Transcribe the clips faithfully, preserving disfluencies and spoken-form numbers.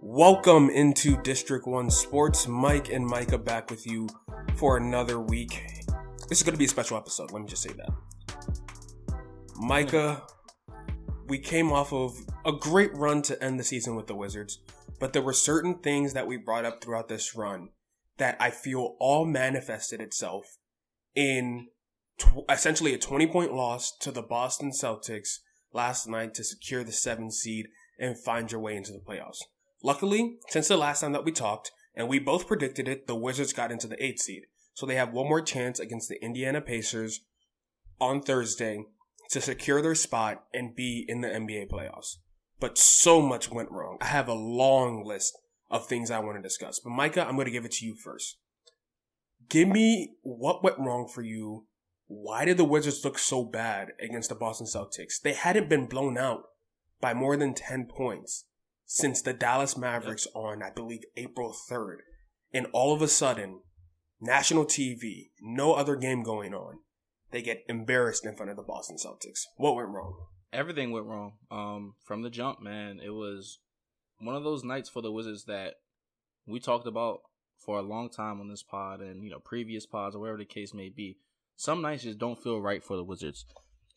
Welcome into District one Sports. Mike and Micah back with you for another week. This is going to be a special episode. Let me just say that. Micah, we came off of a great run to end the season with the Wizards, but there were certain things that we brought up throughout this run that I feel all manifested itself in tw- essentially a twenty-point loss to the Boston Celtics last night to secure the seventh seed and find your way into the playoffs. Luckily, since the last time that we talked, and we both predicted it, the Wizards got into the eighth seed. So they have one more chance against the Indiana Pacers on Thursday to secure their spot and be in the N B A playoffs. But so much went wrong. I have a long list of things I want to discuss. But Micah, I'm going to give it to you first. Give me what went wrong for you. Why did the Wizards look so bad against the Boston Celtics? They hadn't been blown out by more than ten points. Since the Dallas Mavericks on, I believe, April third. And all of a sudden, national T V, no other game going on. They get embarrassed in front of the Boston Celtics. What went wrong? Everything went wrong. Um, from the jump, man, it was one of those nights for the Wizards that we talked about for a long time on this pod and, you know, previous pods or whatever the case may be. Some nights just don't feel right for the Wizards.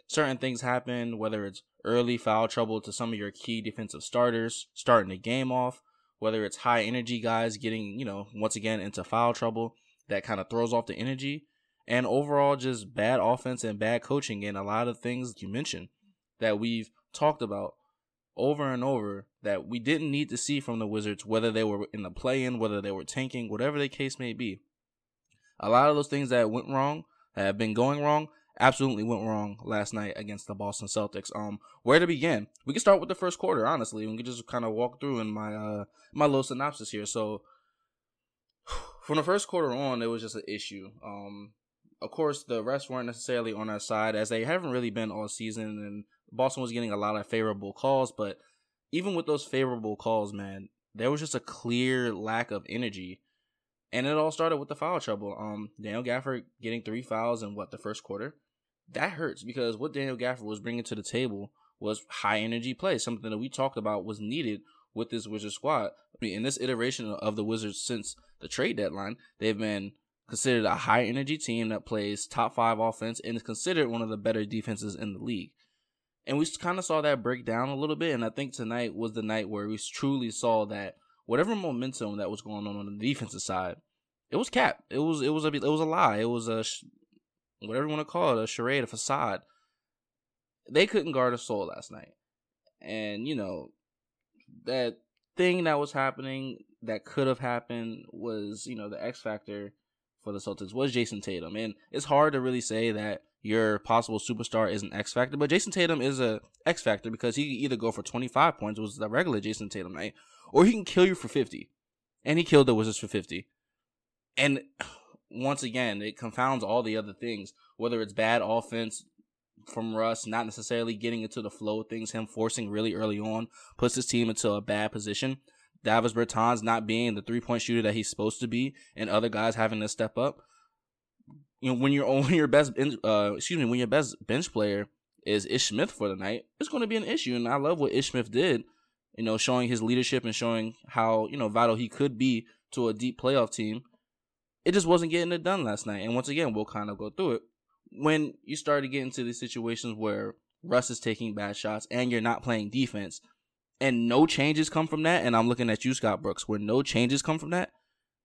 Certain things happen, whether it's early foul trouble to some of your key defensive starters starting the game off, whether it's high energy guys getting, you know, once again into foul trouble that kind of throws off the energy, and overall just bad offense and bad coaching and a lot of things you mentioned that we've talked about over and over that we didn't need to see from the Wizards, whether they were in the play-in, whether they were tanking, whatever the case may be. A lot of those things that went wrong, that have been going wrong, absolutely went wrong last night against the Boston Celtics. Um, where to begin? We can start with the first quarter, honestly. We can just kind of walk through in my uh my little synopsis here. So from the first quarter on, it was just an issue. Um, of course, the refs weren't necessarily on our side, as they haven't really been all season, and Boston was getting a lot of favorable calls. But even with those favorable calls, man, there was just a clear lack of energy. And it all started with the foul trouble. Um, Daniel Gafford getting three fouls in, what, the first quarter? That hurts because what Daniel Gafford was bringing to the table was high-energy play, something that we talked about was needed with this Wizards squad. I mean, in this iteration of the Wizards since the trade deadline, they've been considered a high-energy team that plays top-five offense and is considered one of the better defenses in the league. And we kind of saw that break down a little bit, and I think tonight was the night where we truly saw that whatever momentum that was going on on the defensive side, it was cap. It was it was a it was a lie. It was a sh- whatever you want to call it, a charade, a facade. They couldn't guard a soul last night, and you know that thing that was happening that could have happened was, you know, the X factor for the Celtics was Jason Tatum, and it's hard to really say that your possible superstar is an X factor, but Jason Tatum is a X factor because he can either go for twenty-five points, which was the regular Jason Tatum night, or he can kill you for fifty. And he killed the Wizards for fifty. And once again, it confounds all the other things, whether it's bad offense from Russ, not necessarily getting into the flow of things, him forcing really early on, puts his team into a bad position. Davis Bertans not being the three-point shooter that he's supposed to be, and other guys having to step up. You know, when you're on your best, uh, excuse me, when your best bench player is Ish Smith for the night, it's going to be an issue. And I love what Ish Smith did, you know, showing his leadership and showing how, you know, vital he could be to a deep playoff team. It just wasn't getting it done last night. And once again, we'll kind of go through it. When you start to get into these situations where Russ is taking bad shots and you're not playing defense and no changes come from that, and I'm looking at you, Scott Brooks, where no changes come from that,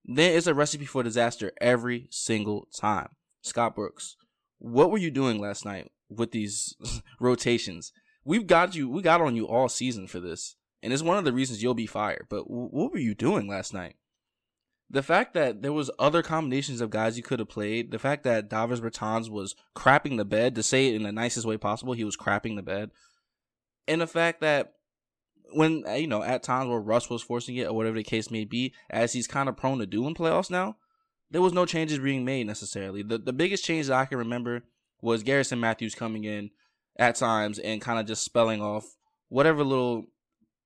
then it's a recipe for disaster every single time. Scott Brooks, what were you doing last night with these rotations? We've got you. We got on you all season for this. And it's one of the reasons you'll be fired. But what were you doing last night? The fact that there was other combinations of guys you could have played, the fact that Davis Bertans was crapping the bed, to say it in the nicest way possible, he was crapping the bed, and the fact that when, you know, at times where Russ was forcing it or whatever the case may be, as he's kind of prone to do in playoffs now, there was no changes being made necessarily. The the biggest change that I can remember was Garrison Matthews coming in at times and kind of just spelling off whatever little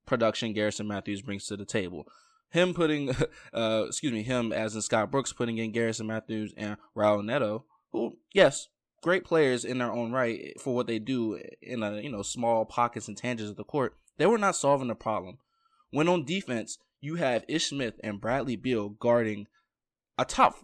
production Garrison Matthews brings to the table. Him putting, uh, excuse me, him as in Scott Brooks putting in Garrison Matthews and Raul Neto, who, yes, great players in their own right for what they do in a, you know, small pockets and tangents of the court. They were not solving the problem. When on defense, you have Ish Smith and Bradley Beal guarding a top,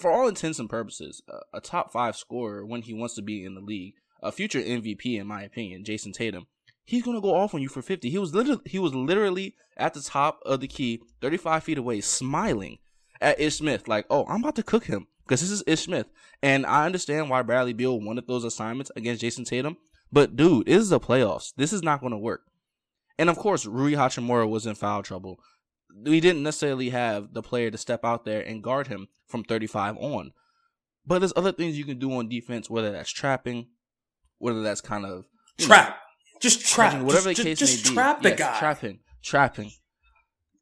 for all intents and purposes, a top five scorer when he wants to be in the league, a future M V P in my opinion, Jason Tatum. He's going to go off on you for fifty. He was literally, he was literally at the top of the key, thirty-five feet away, smiling at Ish Smith like, oh, I'm about to cook him because this is Ish Smith. And I understand why Bradley Beal wanted those assignments against Jason Tatum. But, dude, this is the playoffs. This is not going to work. And, of course, Rui Hachimura was in foul trouble. We didn't necessarily have the player to step out there and guard him from thirty-five on. But there's other things you can do on defense, whether that's trapping, whether that's kind of... Trap. Know, just trap. Whatever just, the case just, just may be. Just trap the yes, guy. Trapping. Trapping.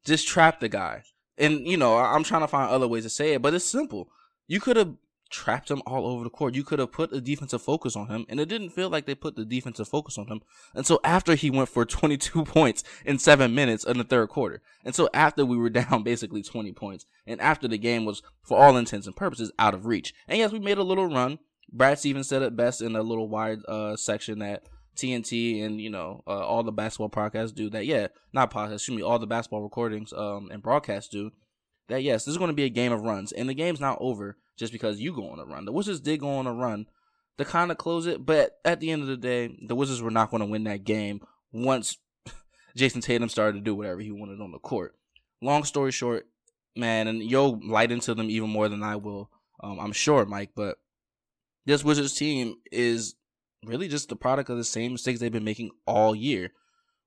Just trap the guy. And, you know, I'm trying to find other ways to say it, but it's simple. You could have trapped him all over the court. You could have put a defensive focus on him, and it didn't feel like they put the defensive focus on him until after he went for twenty-two points in seven minutes in the third quarter. And so after we were down basically twenty points, and after the game was, for all intents and purposes, out of reach. And yes, we made a little run. Brad Stevens said it best in a little wide uh, section that T N T and, you know, uh, all the basketball podcasts do that. Yeah, not podcasts, excuse me, all the basketball recordings um, and broadcasts do. That yes, this is going to be a game of runs, and the game's not over just because you go on a run. The Wizards did go on a run to kind of close it, but at the end of the day, the Wizards were not going to win that game once Jason Tatum started to do whatever he wanted on the court. Long story short, man, and you'll light into them even more than I will, um, I'm sure, Mike, but this Wizards team is really just the product of the same mistakes they've been making all year.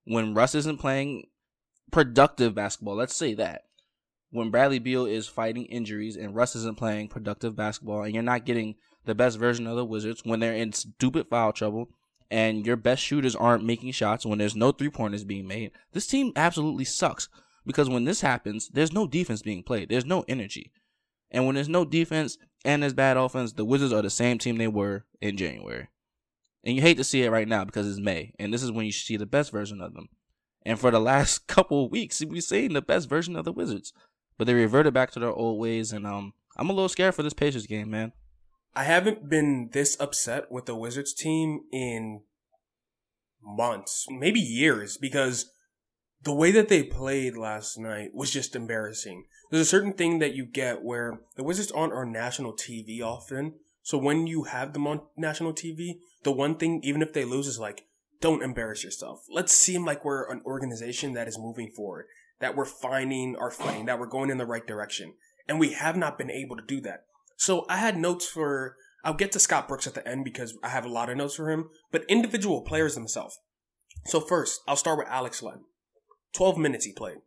When Russ isn't playing productive basketball, let's say that. When Bradley Beal is fighting injuries and Russ isn't playing productive basketball and you're not getting the best version of the Wizards when they're in stupid foul trouble and your best shooters aren't making shots when there's no three-pointers being made, this team absolutely sucks because when this happens, there's no defense being played. There's no energy. And when there's no defense and there's bad offense, the Wizards are the same team they were in January. And you hate to see it right now because it's May, and this is when you see the best version of them. And for the last couple of weeks, we've seen the best version of the Wizards. But they reverted back to their old ways, and um, I'm a little scared for this Pacers game, man. I haven't been this upset with the Wizards team in months, maybe years, because the way that they played last night was just embarrassing. There's a certain thing that you get where the Wizards aren't on national T V often, so when you have them on national T V, the one thing, even if they lose, is like, don't embarrass yourself. Let's seem like we're an organization that is moving forward, that we're finding our footing, that we're going in the right direction. And we have not been able to do that. So I had notes for, I'll get to Scott Brooks at the end because I have a lot of notes for him, but individual players themselves. So first, I'll start with Alex Len. twelve minutes he played.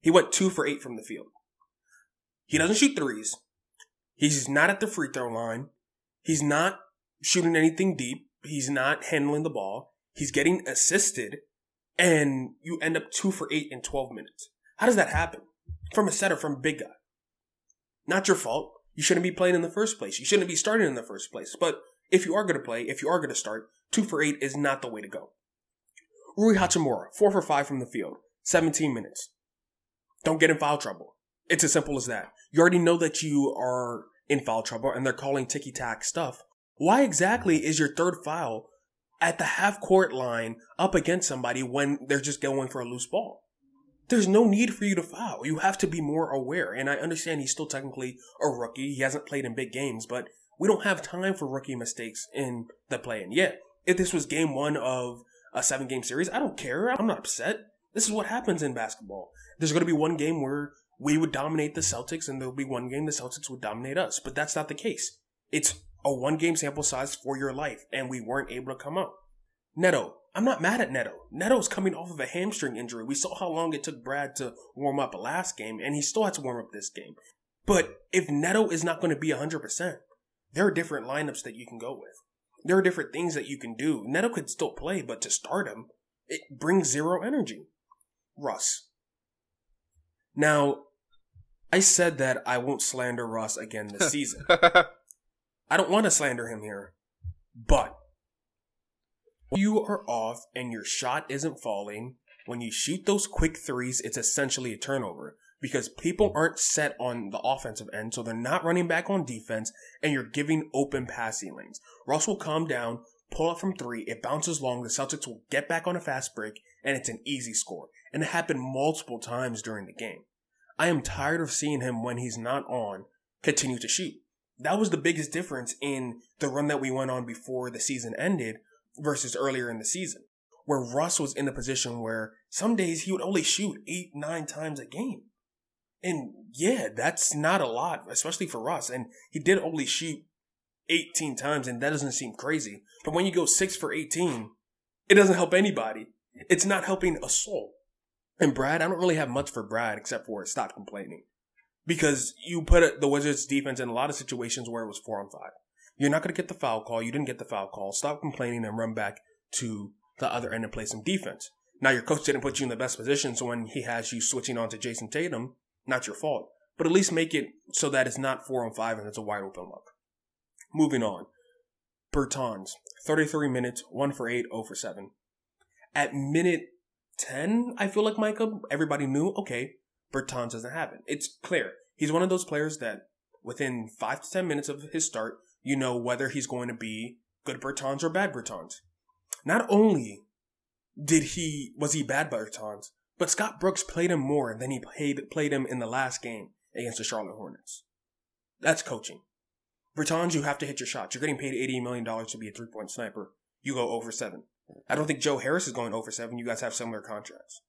He went two for eight from the field. He doesn't shoot threes. He's not at the free throw line. He's not shooting anything deep. He's not handling the ball. He's getting assisted. And you end up two for eight in twelve minutes. How does that happen? From a setter, from a big guy. Not your fault. You shouldn't be playing in the first place. You shouldn't be starting in the first place. But if you are going to play, if you are going to start, two for eight is not the way to go. Rui Hachimura, four for five from the field, seventeen minutes. Don't get in foul trouble. It's as simple as that. You already know that you are in foul trouble and they're calling ticky-tack stuff. Why exactly is your third foul at the half-court line up against somebody when they're just going for a loose ball? There's no need for you to foul. You have to be more aware. And I understand he's still technically a rookie. He hasn't played in big games, but we don't have time for rookie mistakes in the play. And yeah, if this was game one of a seven-game series, I don't care. I'm not upset. This is what happens in basketball. There's going to be one game where we would dominate the Celtics, and there'll be one game the Celtics would dominate us. But that's not the case. It's a one-game sample size for your life, and we weren't able to come up. Neto. I'm not mad at Neto. Neto's coming off of a hamstring injury. We saw how long it took Brad to warm up last game, and he still had to warm up this game. But if Neto is not going to be one hundred percent, there are different lineups that you can go with. There are different things that you can do. Neto could still play, but to start him, it brings zero energy. Russ. Now, I said that I won't slander Russ again this season. I don't want to slander him here, but when you are off and your shot isn't falling, when you shoot those quick threes, it's essentially a turnover because people aren't set on the offensive end, so they're not running back on defense, and you're giving open passing lanes. Russ will calm down, pull up from three, it bounces long, the Celtics will get back on a fast break, and it's an easy score. And it happened multiple times during the game. I am tired of seeing him when he's not on continue to shoot. That was the biggest difference in the run that we went on before the season ended versus earlier in the season, where Russ was in a position where some days he would only shoot eight, nine times a game. And yeah, that's not a lot, especially for Russ. And he did only shoot eighteen times, and that doesn't seem crazy. But when you go six for eighteen, it doesn't help anybody. It's not helping a soul. And Brad, I don't really have much for Brad except for stop complaining. Because you put the Wizards defense in a lot of situations where it was four on five. You're not going to get the foul call. You didn't get the foul call. Stop complaining and run back to the other end and play some defense. Now, your coach didn't put you in the best position, so when he has you switching on to Jason Tatum, not your fault. But at least make it so that it's not four on five and it's a wide open look. Moving on. Bertans, thirty-three minutes, one for eight, zero for seven. At minute ten, I feel like, Micah, everybody knew, okay, Bertans doesn't have it. It's clear. He's one of those players that within five to ten minutes of his start, you know whether he's going to be good Bertans or bad Bertans. Not only did he was he bad Bertans, but Scott Brooks played him more than he played, played him in the last game against the Charlotte Hornets. That's coaching. Bertans, you have to hit your shots. You're getting paid eighty million dollars to be a three-point sniper. You go zero for seven. I don't think Joe Harris is going zero for seven. You guys have similar contracts.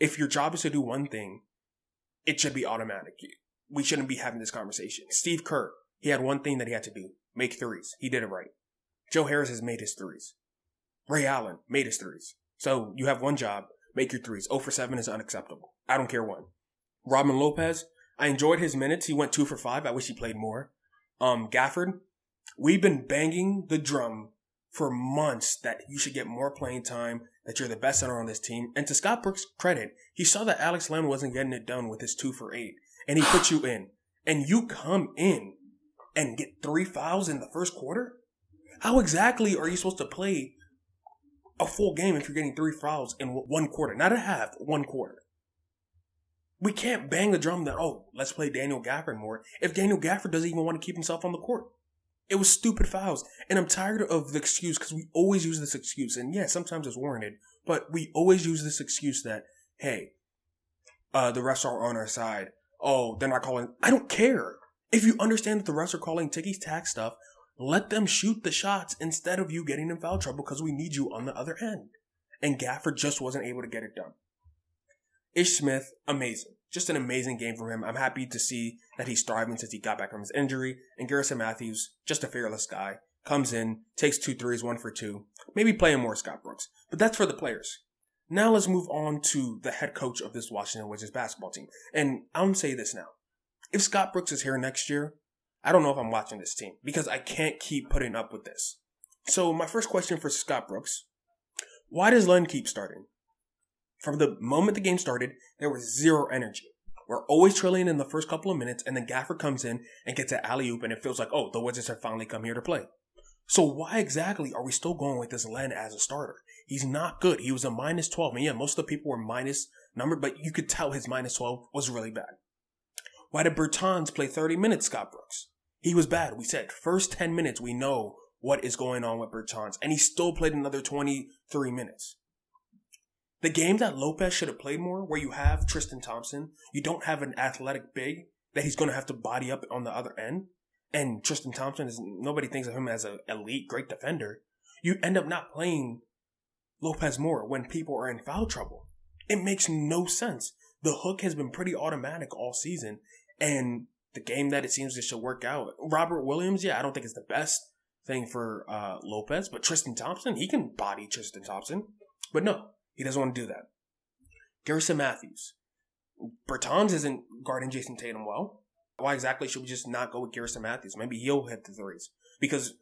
If your job is to do one thing, it should be automatic. We shouldn't be having this conversation. Steve Kerr, he had one thing that he had to do. Make threes. He did it right. Joe Harris has made his threes. Ray Allen made his threes. So you have one job. Make your threes. zero for seven is unacceptable. I don't care one. Robin Lopez, I enjoyed his minutes. He went two for five. I wish he played more. Um, Gafford, we've been banging the drum for months that you should get more playing time, that you're the best center on this team. And to Scott Brooks' credit, he saw that Alex Len wasn't getting it done with his two for eight. And he put you in. And you come in and get three fouls in the first quarter? How exactly are you supposed to play a full game if you're getting three fouls in one quarter? Not a half, one quarter. We can't bang the drum that, oh, let's play Daniel Gafford more, if Daniel Gafford doesn't even want to keep himself on the court. It was stupid fouls. And I'm tired of the excuse, because we always use this excuse. And yeah, sometimes it's warranted, but we always use this excuse that, hey, uh, the refs are on our side. Oh, they're not calling. I don't care. If you understand that the refs are calling ticky-tack stuff, let them shoot the shots instead of you getting in foul trouble, because we need you on the other end. And Gafford just wasn't able to get it done. Ish Smith, amazing. Just an amazing game from him. I'm happy to see that he's thriving since he got back from his injury. And Garrison Matthews, just a fearless guy, comes in, takes two threes, one for two. Maybe playing more Scott Brooks. But that's for the players. Now let's move on to the head coach of this Washington Wizards basketball team. And I'll say this now. If Scott Brooks is here next year, I don't know if I'm watching this team, because I can't keep putting up with this. So my first question for Scott Brooks, why does Len keep starting? From the moment the game started, there was zero energy. We're always trailing in the first couple of minutes, and then Gafford comes in and gets an alley-oop, and it feels like, oh, the Wizards have finally come here to play. So why exactly are we still going with this Len as a starter? He's not good. He was a minus twelve. I mean, yeah, most of the people were minus numbered, but you could tell his minus twelve was really bad. Why did Bertans play thirty minutes, Scott Brooks? He was bad. We said, first ten minutes, we know what is going on with Bertans, and he still played another twenty-three minutes. The game that Lopez should have played more, where you have Tristan Thompson, you don't have an athletic big that he's going to have to body up on the other end, and Tristan Thompson, is nobody thinks of him as an elite, great defender. You end up not playing Lopez more when people are in foul trouble. It makes no sense. The hook has been pretty automatic all season, and the game that it seems to should work out, Robert Williams, yeah, I don't think it's the best thing for uh, Lopez, but Tristan Thompson, he can body Tristan Thompson, but no. He doesn't want to do that. Garrison Matthews. Bertans isn't guarding Jason Tatum well. Why exactly should we just not go with Garrison Matthews? Maybe he'll hit the threes. Because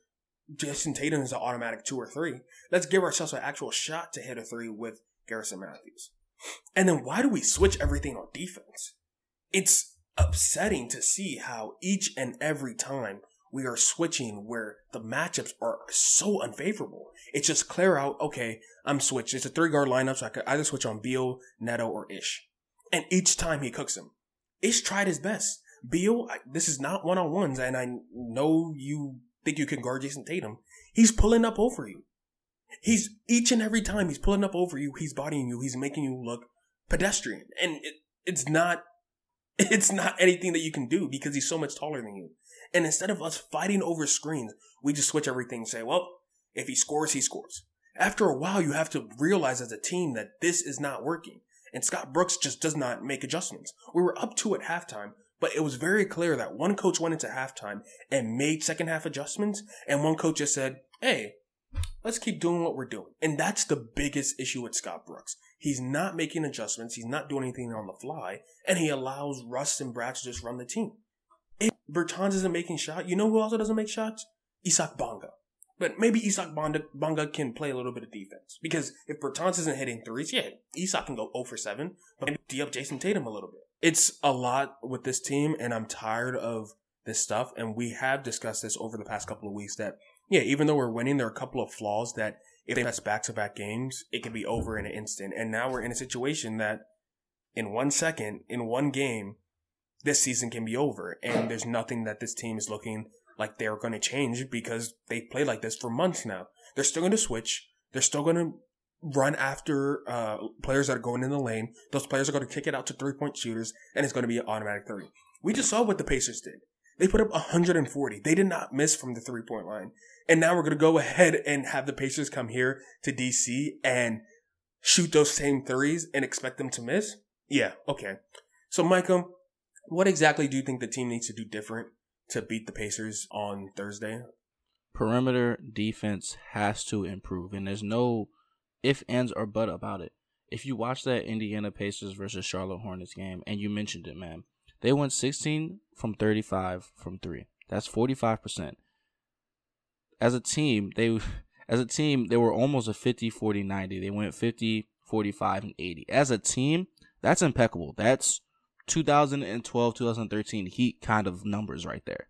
Jason Tatum is an automatic two or three. Let's give ourselves an actual shot to hit a three with Garrison Matthews. And then why do we switch everything on defense? It's upsetting to see how each and every time we are switching where the matchups are so unfavorable. It's just clear out, okay, I'm switched. It's a three-guard lineup, so I could either switch on Beal, Neto, or Ish. And each time he cooks him. Ish tried his best. Beal, I, this is not one-on-ones, and I know you think you can guard Jason Tatum. He's pulling up over you. He's each and every time he's pulling up over you, he's bodying you, he's making you look pedestrian. And it, it's not it's not anything that you can do because he's so much taller than you. And instead of us fighting over screens, we just switch everything and say, well, if he scores, he scores. After a while, you have to realize as a team that this is not working. And Scott Brooks just does not make adjustments. We were up two at halftime, but it was very clear that one coach went into halftime and made second half adjustments, and one coach just said, hey, let's keep doing what we're doing. And that's the biggest issue with Scott Brooks. He's not making adjustments. He's not doing anything on the fly, and he allows Russ and Brad to just run the team. If Bertans isn't making shots, you know who also doesn't make shots? Isaac Bonga. But maybe Isaac Bonga can play a little bit of defense. Because if Bertans isn't hitting threes, yeah, Isaac can go zero for seven. But maybe D up Jason Tatum a little bit. It's a lot with this team, and I'm tired of this stuff. And we have discussed this over the past couple of weeks that, yeah, even though we're winning, there are a couple of flaws that if they mess back-to-back games, it can be over in an instant. And now we're in a situation that in one second, in one game, this season can be over. And there's nothing that this team is looking like they're going to change because they play like this for months now. They're still going to switch. They're still going to run after uh, players that are going in the lane. Those players are going to kick it out to three-point shooters, and it's going to be an automatic three. We just saw what the Pacers did. They put up one hundred forty. They did not miss from the three-point line. And now we're going to go ahead and have the Pacers come here to D C and shoot those same threes and expect them to miss? Yeah, okay. So, Micah, what exactly do you think the team needs to do different to beat the Pacers on Thursday? Perimeter defense has to improve, and there's no if, ands, or but about it. If you watch that Indiana Pacers versus Charlotte Hornets game, and you mentioned it, man, they went sixteen from thirty-five from three. That's forty-five percent. As a team, they as a team, they were almost a fifty, forty, ninety. They went fifty, forty-five, and eighty. As a team, that's impeccable. That's twenty twelve, twenty thirteen Heat kind of numbers right there.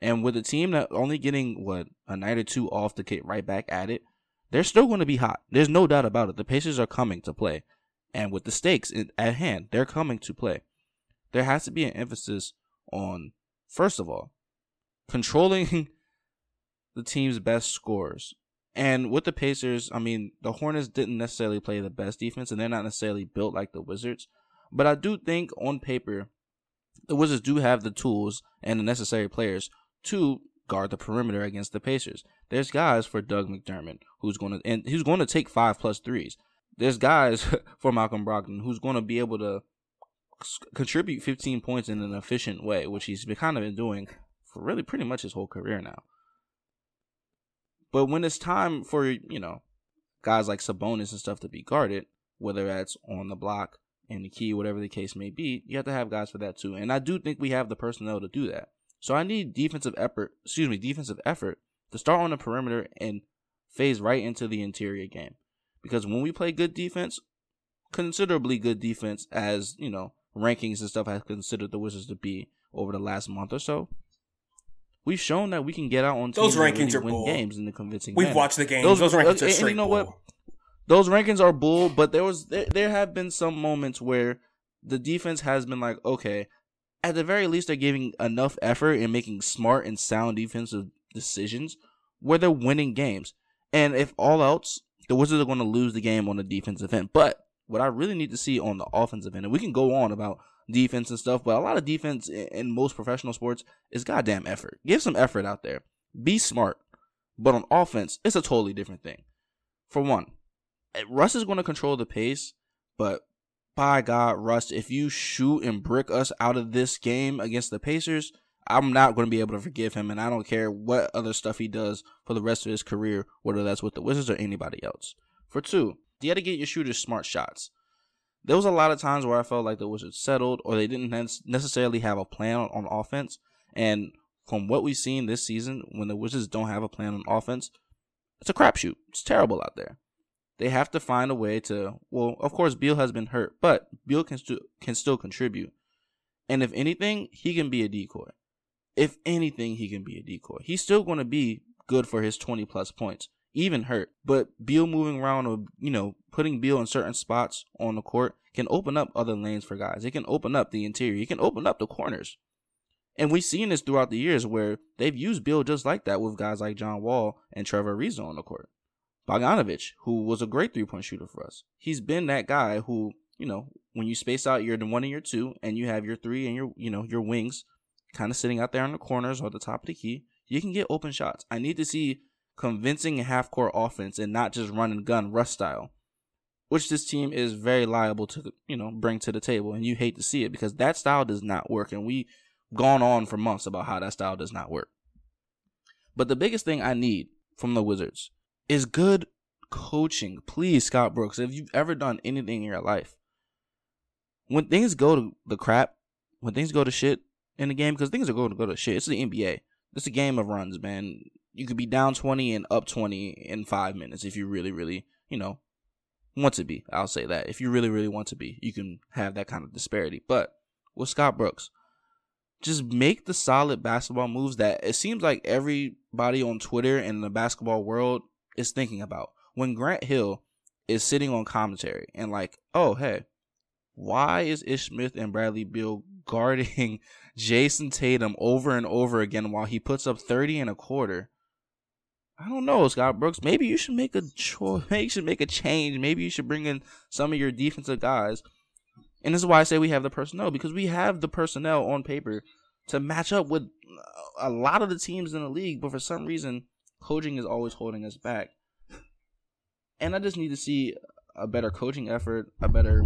And with a team that only getting, what, a night or two off to get right back at it, they're still going to be hot. There's no doubt about it. The Pacers are coming to play. And with the stakes at hand, they're coming to play. There has to be an emphasis on, first of all, controlling the team's best scorers. And with the Pacers, I mean, the Hornets didn't necessarily play the best defense, and they're not necessarily built like the Wizards. But I do think on paper, the Wizards do have the tools and the necessary players to guard the perimeter against the Pacers. There's guys for Doug McDermott who's going to and who's going to take five plus threes. There's guys for Malcolm Brogdon who's going to be able to contribute fifteen points in an efficient way, which he's been kind of been doing for really pretty much his whole career now. But when it's time for, you know, guys like Sabonis and stuff to be guarded, whether that's on the block, and the key, whatever the case may be, you have to have guys for that too. And I do think we have the personnel to do that. So I need defensive effort, excuse me, defensive effort to start on the perimeter and phase right into the interior game. Because when we play good defense, considerably good defense, as, you know, rankings and stuff have considered the Wizards to be over the last month or so, we've shown that we can get out on teams and really win bull. games in the convincing We've manner. watched the games. Those, those rankings are and, straight and you know bull. what? Those rankings are bull, but there was there, there have been some moments where the defense has been like, okay, at the very least, they're giving enough effort and making smart and sound defensive decisions where they're winning games. And if all else, the Wizards are going to lose the game on the defensive end. But what I really need to see on the offensive end, and we can go on about defense and stuff, but a lot of defense in, in most professional sports is goddamn effort. Give some effort out there. Be smart. But on offense, it's a totally different thing. For one, Russ is going to control the pace, but by God, Russ, if you shoot and brick us out of this game against the Pacers, I'm not going to be able to forgive him, and I don't care what other stuff he does for the rest of his career, whether that's with the Wizards or anybody else. For two, you had to get your shooters smart shots. There was a lot of times where I felt like the Wizards settled or they didn't necessarily have a plan on offense, and from what we've seen this season, when the Wizards don't have a plan on offense, it's a crapshoot. It's terrible out there. They have to find a way to, well, of course, Beal has been hurt, but Beal can, stu- can still contribute. And if anything, he can be a decoy. If anything, he can be a decoy. He's still going to be good for his twenty-plus points, even hurt. But Beal moving around or, you know, putting Beal in certain spots on the court can open up other lanes for guys. It can open up the interior. It can open up the corners. And we've seen this throughout the years where they've used Beal just like that with guys like John Wall and Trevor Ariza on the court. Bogdanović, who was a great three-point shooter for us. He's been that guy who you know, when you space out your one and your two and you have your three and your, you know, your wings kind of sitting out there on the corners or the top of the key, you can get open shots. I need to see convincing half-court offense and not just run and gun rush style, which this team is very liable to, you know, bring to the table. And you hate to see it because that style does not work. And we've gone on for months about how that style does not work. But the biggest thing I need from the Wizards is good coaching. Please, Scott Brooks, if you've ever done anything in your life, when things go to the crap, when things go to shit in the game, because things are going to go to shit. It's the N B A. It's a game of runs, man. You could be down twenty and up twenty in five minutes if you really, really, you know, want to be. I'll say that. If you really, really want to be, you can have that kind of disparity. But with Scott Brooks, just make the solid basketball moves that it seems like everybody on Twitter and the basketball world is thinking about. When Grant Hill is sitting on commentary and like, oh, hey, why is Ish Smith and Bradley Beal guarding Jason Tatum over and over again while he puts up thirty and a quarter? I don't know, Scott Brooks. Maybe you should make a cho- you should make a change. Maybe you should bring in some of your defensive guys. And this is why I say we have the personnel, because we have the personnel on paper to match up with a lot of the teams in the league. But for some reason, coaching is always holding us back. And I just need to see a better coaching effort, a better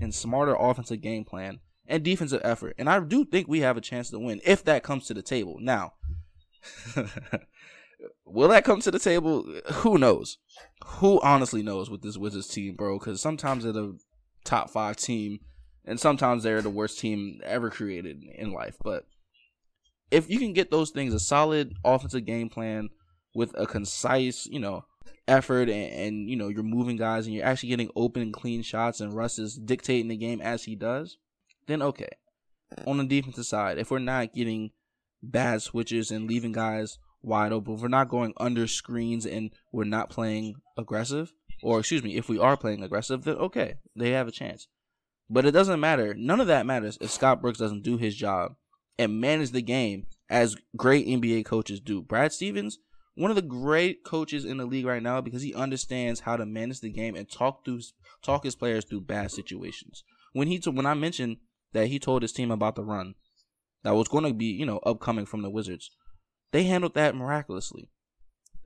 and smarter offensive game plan, and defensive effort. And I do think we have a chance to win if that comes to the table. Now, will that come to the table? Who knows? Who honestly knows with this Wizards team, bro? Because sometimes they're the top five team, and sometimes they're the worst team ever created in life. But if you can get those things, a solid offensive game plan with a concise, you know, effort and, and you know, you're moving guys and you're actually getting open and clean shots and Russ is dictating the game as he does, then okay. On the defensive side, if we're not getting bad switches and leaving guys wide open, if we're not going under screens and we're not playing aggressive, or excuse me, if we are playing aggressive, then okay, they have a chance. But it doesn't matter. None of that matters if Scott Brooks doesn't do his job and manage the game as great N B A coaches do. Brad Stevens, one of the great coaches in the league right now, because he understands how to manage the game and talk through talk his players through bad situations. When he when I mentioned that he told his team about the run that was going to be, you know, upcoming from the Wizards, they handled that miraculously.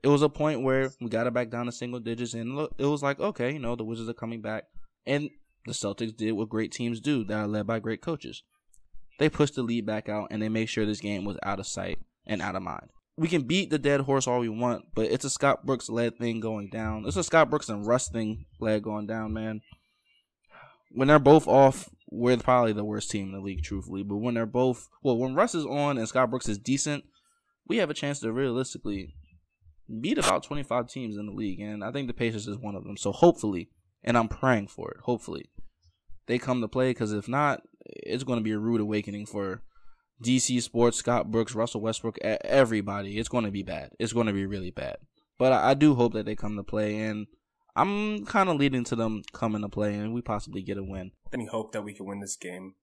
It was a point where we got it back down to single digits, and it was like, okay, you know, the Wizards are coming back, and the Celtics did what great teams do that are led by great coaches. They pushed the lead back out, and they made sure this game was out of sight and out of mind. We can beat the dead horse all we want, but it's a Scott Brooks-led thing going down. It's a Scott Brooks and Russ thing-led going down, man. When they're both off, we're probably the worst team in the league, truthfully. But when they're both... Well, when Russ is on and Scott Brooks is decent, we have a chance to realistically beat about twenty-five teams in the league, and I think the Pacers is one of them. So hopefully, and I'm praying for it, hopefully, they come to play, because if not, it's going to be a rude awakening for D C Sports, Scott Brooks, Russell Westbrook, everybody. It's going to be bad. It's going to be really bad. But I do hope that they come to play, and I'm kind of leading to them coming to play, and we possibly get a win. Any hope that we can win this game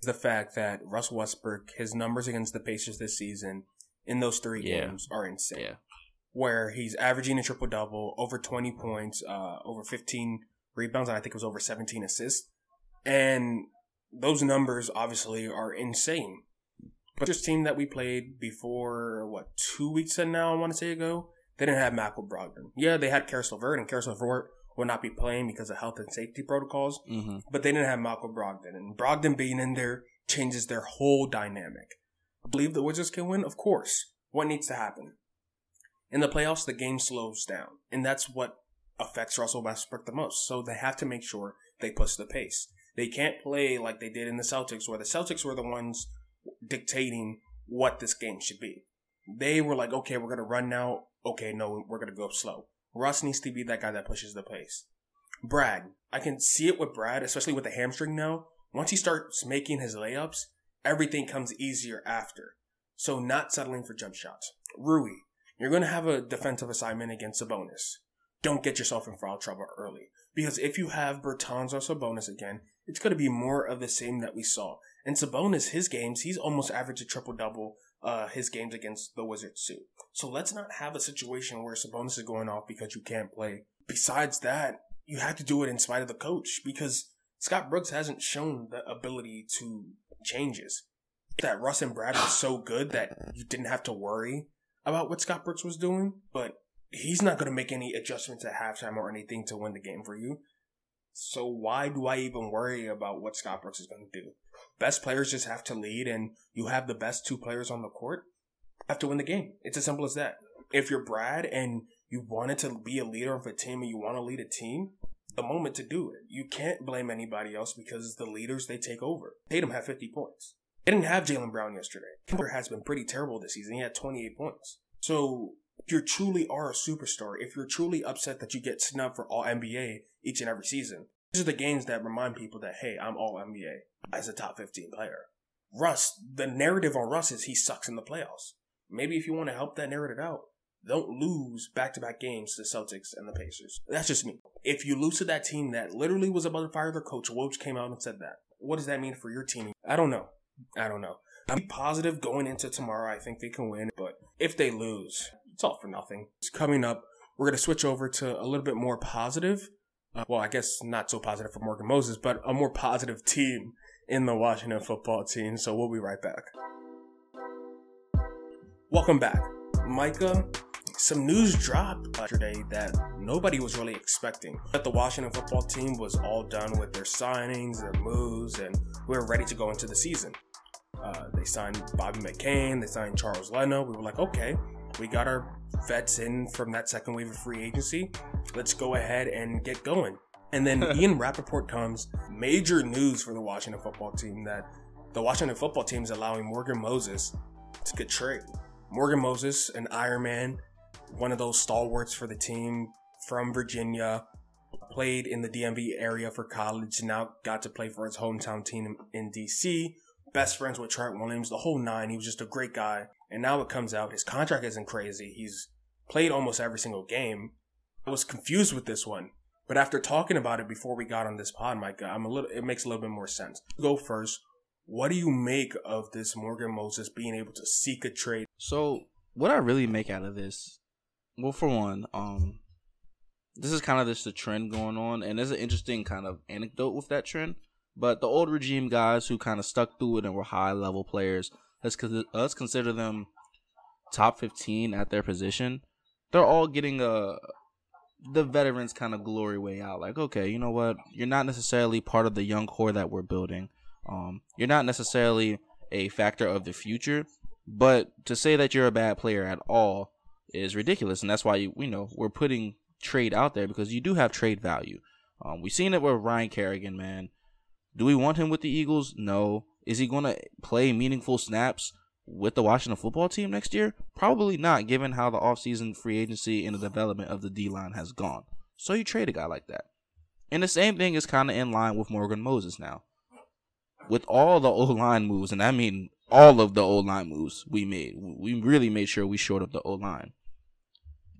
is the fact that Russell Westbrook, his numbers against the Pacers this season in those three yeah. games are insane. Yeah. Where he's averaging a triple-double, over twenty points, uh, over fifteen rebounds, and I think it was over seventeen assists. And those numbers obviously are insane. But this team that we played before, what, two weeks and now, I want to say ago, they didn't have Malcolm Brogdon. Yeah, they had Karis LeVert, and Karis LeVert will not be playing because of health and safety protocols, mm-hmm. but they didn't have Malcolm Brogdon. And Brogdon being in there changes their whole dynamic. Believe the Wizards can win? Of course. What needs to happen? In the playoffs, the game slows down, and that's what affects Russell Westbrook the most. So they have to make sure they push the pace. They can't play like they did in the Celtics, where the Celtics were the ones dictating what this game should be. They were like, okay, we're going to run now. Okay, no, we're going to go slow. Russ needs to be that guy that pushes the pace. Brad, I can see it with Brad, especially with the hamstring now. Once he starts making his layups, everything comes easier after. So not settling for jump shots. Rui, you're going to have a defensive assignment against Sabonis. Don't get yourself in foul trouble early. Because if you have Bertans or Sabonis again, it's going to be more of the same that we saw. And Sabonis, his games, he's almost averaged a triple-double uh, his games against the Wizards too. So let's not have a situation where Sabonis is going off because you can't play. Besides that, you have to do it in spite of the coach, because Scott Brooks hasn't shown the ability to changes. That Russ and Brad was so good that you didn't have to worry about what Scott Brooks was doing, but he's not going to make any adjustments at halftime or anything to win the game for you. So why do I even worry about what Scott Brooks is going to do? Best players just have to lead, and you have the best two players on the court have to win the game. It's as simple as that. If you're Brad and you wanted to be a leader of a team and you want to lead a team, the moment to do it. You can't blame anybody else because the leaders, they take over. Tatum had fifty points. They didn't have Jaylen Brown yesterday. Kemper has been pretty terrible this season. He had twenty-eight points. So if you truly are a superstar, if you're truly upset that you get snubbed for All N B A each and every season, these are the games that remind people that, hey, I'm All N B A as a top fifteen player. Russ, the narrative on Russ is he sucks in the playoffs. Maybe if you want to help that narrative out, don't lose back-to-back games to the Celtics and the Pacers. That's just me. If you lose to that team that literally was about to fire their coach, Woj came out and said that. What does that mean for your team? I don't know. I don't know. I'm positive going into tomorrow. I think they can win, but if they lose, it's all for nothing. Coming up, we're going to switch over to a little bit more positive. Uh, well, I guess not so positive for Morgan Moses, but a more positive team in the Washington football team. So we'll be right back. Welcome back. Micah, some news dropped yesterday that nobody was really expecting. That the Washington football team was all done with their signings, their moves, and we were ready to go into the season. Uh, they signed Bobby McCain, they signed Charles Leno. We were like, okay, we got our vets in from that second wave of free agency. Let's go ahead and get going. And then Ian Rappaport comes, major news for the Washington football team that the Washington football team is allowing Morgan Moses to get traded. Morgan Moses, an Iron Man, one of those stalwarts for the team from Virginia, played in the D M V area for college, now got to play for his hometown team in D C, best friends with Trent Williams, the whole nine. He was just a great guy. And now it comes out, his contract isn't crazy. He's played almost every single game. I was confused with this one, but after talking about it before we got on this pod, Micah, I'm a little, it makes a little bit more sense. Go first. What do you make of this Morgan Moses being able to seek a trade? So what I really make out of this, well, for one, um, this is kind of just the trend going on, and there's an interesting kind of anecdote with that trend. But the old regime guys who kind of stuck through it and were high-level players, let's con- let's consider them top fifteen at their position. They're all getting a the veterans kind of glory way out. Like, okay, you know what? You're not necessarily part of the young core that we're building. Um, you're not necessarily a factor of the future. But to say that you're a bad player at all is ridiculous, and that's why you, you know we're putting trade out there because you do have trade value. Um, we've seen it with Ryan Kerrigan, man. Do we want him with the Eagles? No. Is he going to play meaningful snaps with the Washington football team next year? Probably not, given how the offseason free agency and the development of the D-line has gone. So you trade a guy like that. And the same thing is kind of in line with Morgan Moses now. With all the O-line moves, and I mean all of the O-line moves we made, we really made sure we shored up the O-line.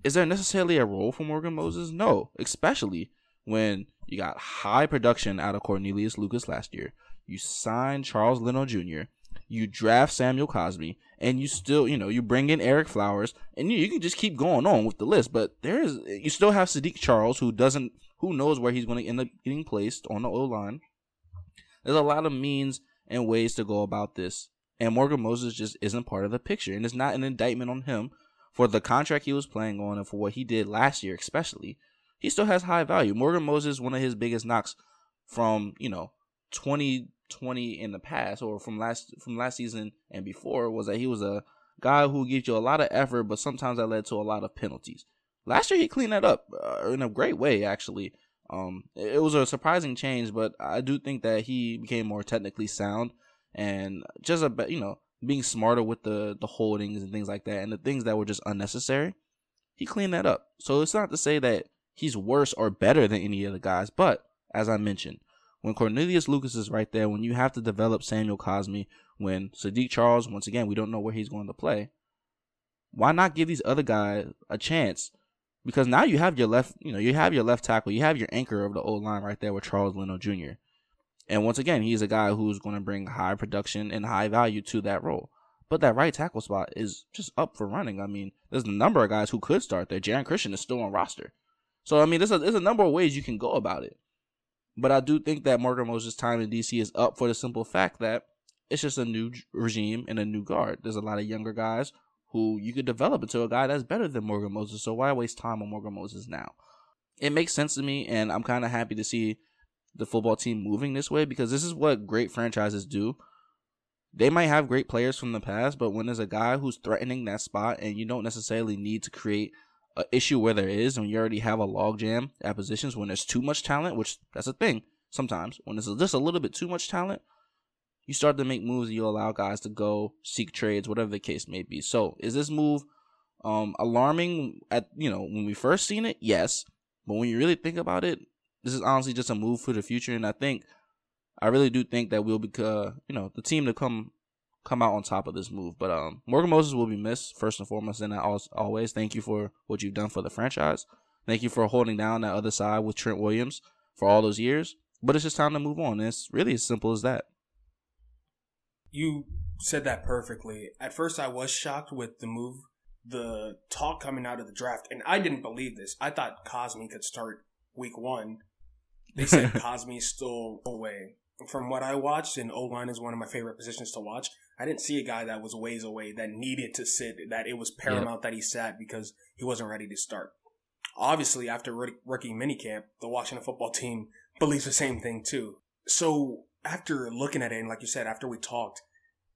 Is there necessarily a role for Morgan Moses? No, especially when you got high production out of Cornelius Lucas last year. You signed Charles Leno Junior You draft Samuel Cosmi, and you still, you know, you bring in Eric Flowers, and you, you can just keep going on with the list. But there is, you still have Sadiq Charles, who doesn't, who knows where he's going to end up getting placed on the O line. There's a lot of means and ways to go about this, and Morgan Moses just isn't part of the picture, and it's not an indictment on him for the contract he was playing on and for what he did last year, especially. He still has high value. Morgan Moses, one of his biggest knocks from, you know, twenty twenty in the past or from last from last season and before was that he was a guy who gives you a lot of effort, but sometimes that led to a lot of penalties. Last year, he cleaned that up uh, in a great way, actually. Um, it was a surprising change, but I do think that he became more technically sound and just, a, you know, being smarter with the, the holdings and things like that and the things that were just unnecessary. He cleaned that up. So it's not to say that he's worse or better than any of the guys. But, as I mentioned, when Cornelius Lucas is right there, when you have to develop Samuel Cosmi, when Sadiq Charles, once again, we don't know where he's going to play, why not give these other guys a chance? Because now you have your left, you know, you have your left tackle, you have your anchor of the O-line right there with Charles Leno Junior And once again, he's a guy who's going to bring high production and high value to that role. But that right tackle spot is just up for running. I mean, there's a number of guys who could start there. Jaron Christian is still on roster. So, I mean, there's a, there's a number of ways you can go about it. But I do think that Morgan Moses' time in D C is up for the simple fact that it's just a new regime and a new guard. There's a lot of younger guys who you could develop into a guy that's better than Morgan Moses. So why waste time on Morgan Moses now? It makes sense to me, and I'm kind of happy to see the football team moving this way, because this is what great franchises do. They might have great players from the past, but when there's a guy who's threatening that spot and you don't necessarily need to create an issue where there is, and you already have a logjam at positions when there's too much talent, which that's a thing sometimes. When there's just a little bit too much talent, you start to make moves and you allow guys to go seek trades, whatever the case may be. So is this move um, alarming at, you know, when we first seen it? Yes. But when you really think about it, this is honestly just a move for the future. And I think, I really do think that we'll be, uh, you know, the team to come come out on top of this move. But um, Morgan Moses will be missed, first and foremost. And I always thank you for what you've done for the franchise. Thank you for holding down that other side with Trent Williams for all those years. But it's just time to move on. And it's really as simple as that. You said that perfectly. At first, I was shocked with the move, the talk coming out of the draft. And I didn't believe this. I thought Cosmi could start week one. They said Cosmi stole away. From what I watched, and O-line is one of my favorite positions to watch, I didn't see a guy that was ways away, that needed to sit, that it was paramount yep. that he sat because he wasn't ready to start. Obviously, after rookie minicamp, the Washington football team believes the same thing too. So after looking at it, and like you said, after we talked,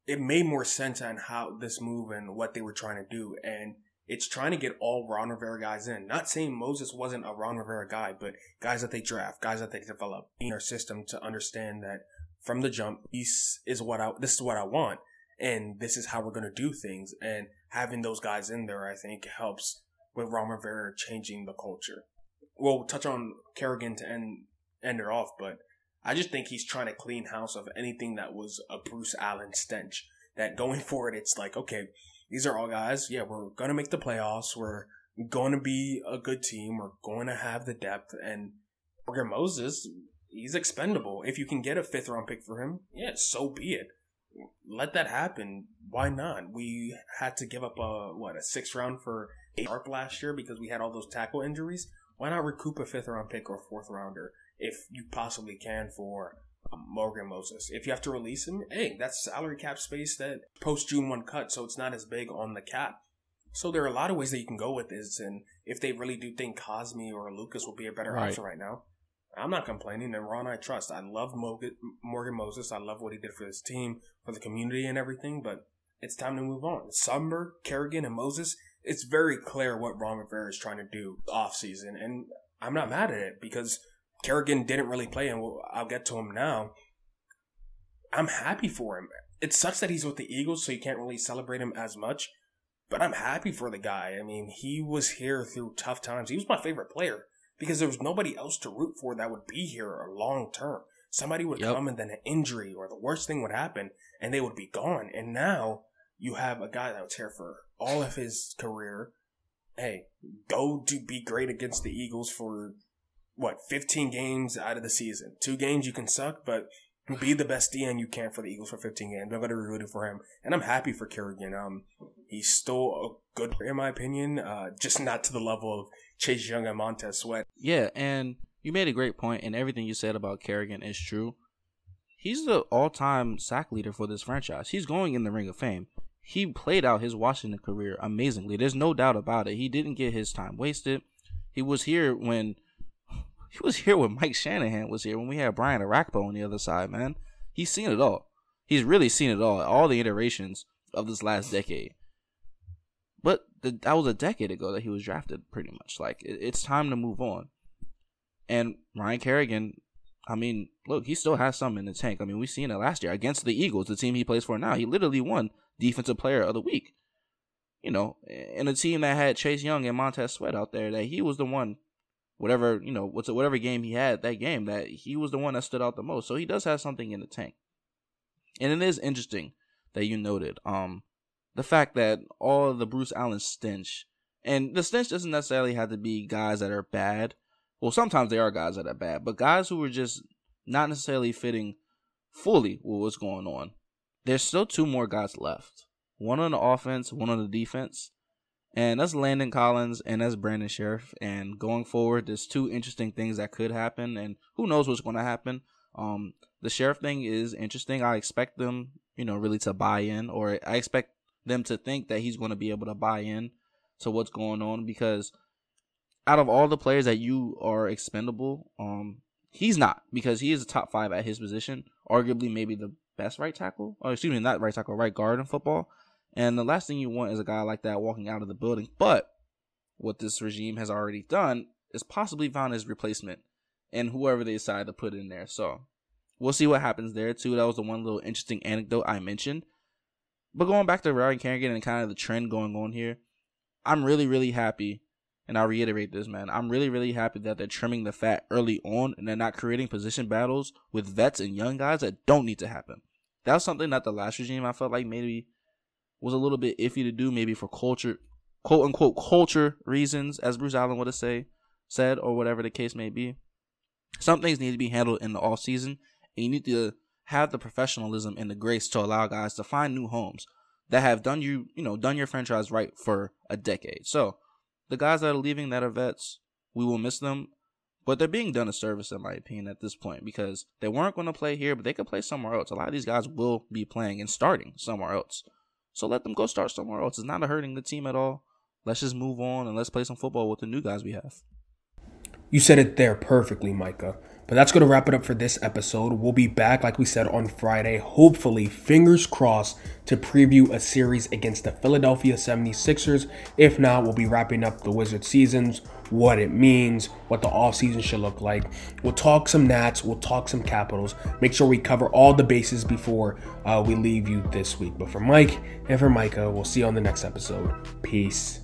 it made more sense on how this move and what they were trying to do. And it's trying to get all Ron Rivera guys in. Not saying Moses wasn't a Ron Rivera guy, but guys that they draft, guys that they develop in our system to understand that from the jump, this is what I, this is what I want, and this is how we're going to do things. And having those guys in there, I think, helps with Ron Rivera changing the culture. We'll touch on Kerrigan to end, end it off, but I just think he's trying to clean house of anything that was a Bruce Allen stench. That going forward, it's like, okay, these are all guys, yeah, we're going to make the playoffs, we're going to be a good team, we're going to have the depth, and Morgan Moses, he's expendable. If you can get a fifth-round pick for him, yeah, so be it. Let that happen. Why not? We had to give up, a what, a sixth-round for Sharp last year because we had all those tackle injuries. Why not recoup a fifth-round pick or fourth-rounder if you possibly can for Morgan Moses? If you have to release him, hey, that's salary cap space that post-June first cut, so it's not as big on the cap. So there are a lot of ways that you can go with this, and if they really do think Cosmi or Lucas will be a better right. option right now, I'm not complaining, and Ron I trust. I love Morgan Moses. I love what he did for this team, for the community and everything, but it's time to move on. Sumner, Kerrigan, and Moses, it's very clear what Ron Rivera is trying to do offseason, and I'm not mad at it because Kerrigan didn't really play, and we'll, I'll get to him now. I'm happy for him. It sucks that he's with the Eagles, so you can't really celebrate him as much, but I'm happy for the guy. I mean, he was here through tough times. He was my favorite player because there was nobody else to root for that would be here long term. Somebody would yep. come and then an injury or the worst thing would happen, and they would be gone. And now you have a guy that was here for all of his career. Hey, go to be great against the Eagles for what, fifteen games out of the season. Two games you can suck, but be the best D N you can for the Eagles for fifteen games. I'm going to be rooting for him. And I'm happy for Kerrigan. Um, he's still a good player, in my opinion, uh, just not to the level of Chase Young and Montez Sweat. Yeah, and you made a great point, and everything you said about Kerrigan is true. He's the all-time sack leader for this franchise. He's going in the Ring of Fame. He played out his Washington career amazingly. There's no doubt about it. He didn't get his time wasted. He was here when He was here when Mike Shanahan was here, when we had Brian Arakpo on the other side, man. He's seen it all. He's really seen it all, all the iterations of this last decade. But the, that was a decade ago that he was drafted, pretty much. Like, it, it's time to move on. And Ryan Kerrigan, I mean, look, he still has something in the tank. I mean, we've seen it last year against the Eagles, the team he plays for now. He literally won Defensive Player of the Week. You know, and a team that had Chase Young and Montez Sweat out there, that he was the one. Whatever, you know, whatever game he had that game, that he was the one that stood out the most. So he does have something in the tank. And it is interesting that you noted um, the fact that all of the Bruce Allen stench, and the stench doesn't necessarily have to be guys that are bad. Well, sometimes they are guys that are bad, but guys who are just not necessarily fitting fully with what's going on. There's still two more guys left. One on the offense, one on the defense. And that's Landon Collins, and that's Brandon Sheriff. And going forward, there's two interesting things that could happen, and who knows what's going to happen. Um, the Sheriff thing is interesting. I expect them, you know, really to buy in, or I expect them to think that he's going to be able to buy in to what's going on, because out of all the players that you are expendable, um, he's not, because he is a top five at his position, arguably maybe the best right tackle, or excuse me, not right tackle, right guard in football. And the last thing you want is a guy like that walking out of the building. But what this regime has already done is possibly found his replacement and whoever they decide to put in there. So we'll see what happens there, too. That was the one little interesting anecdote I mentioned. But going back to Ryan Kerrigan and kind of the trend going on here, I'm really, really happy, and I reiterate this, man. I'm really, really happy that they're trimming the fat early on and they're not creating position battles with vets and young guys that don't need to happen. That was something that the last regime I felt like maybe was a little bit iffy to do, maybe for culture, quote unquote, culture reasons, as Bruce Allen would have say, said, or whatever the case may be. Some things need to be handled in the offseason, and you need to have the professionalism and the grace to allow guys to find new homes that have done you, you know, done your franchise right for a decade. So the guys that are leaving that are vets, we will miss them, but they're being done a service, in my opinion, at this point, because they weren't going to play here, but they could play somewhere else. A lot of these guys will be playing and starting somewhere else. So let them go start somewhere else. It's not hurting the team at all. Let's just move on and let's play some football with the new guys we have. You said it there perfectly, Micah. But that's going to wrap it up for this episode. We'll be back, like we said, on Friday, hopefully, fingers crossed, to preview a series against the Philadelphia seventy-sixers. If not, we'll be wrapping up the Wizards seasons, what it means, what the offseason should look like. We'll talk some Nats, we'll talk some Capitals. Make sure we cover all the bases before uh, we leave you this week. But for Mike and for Micah, we'll see you on the next episode. Peace.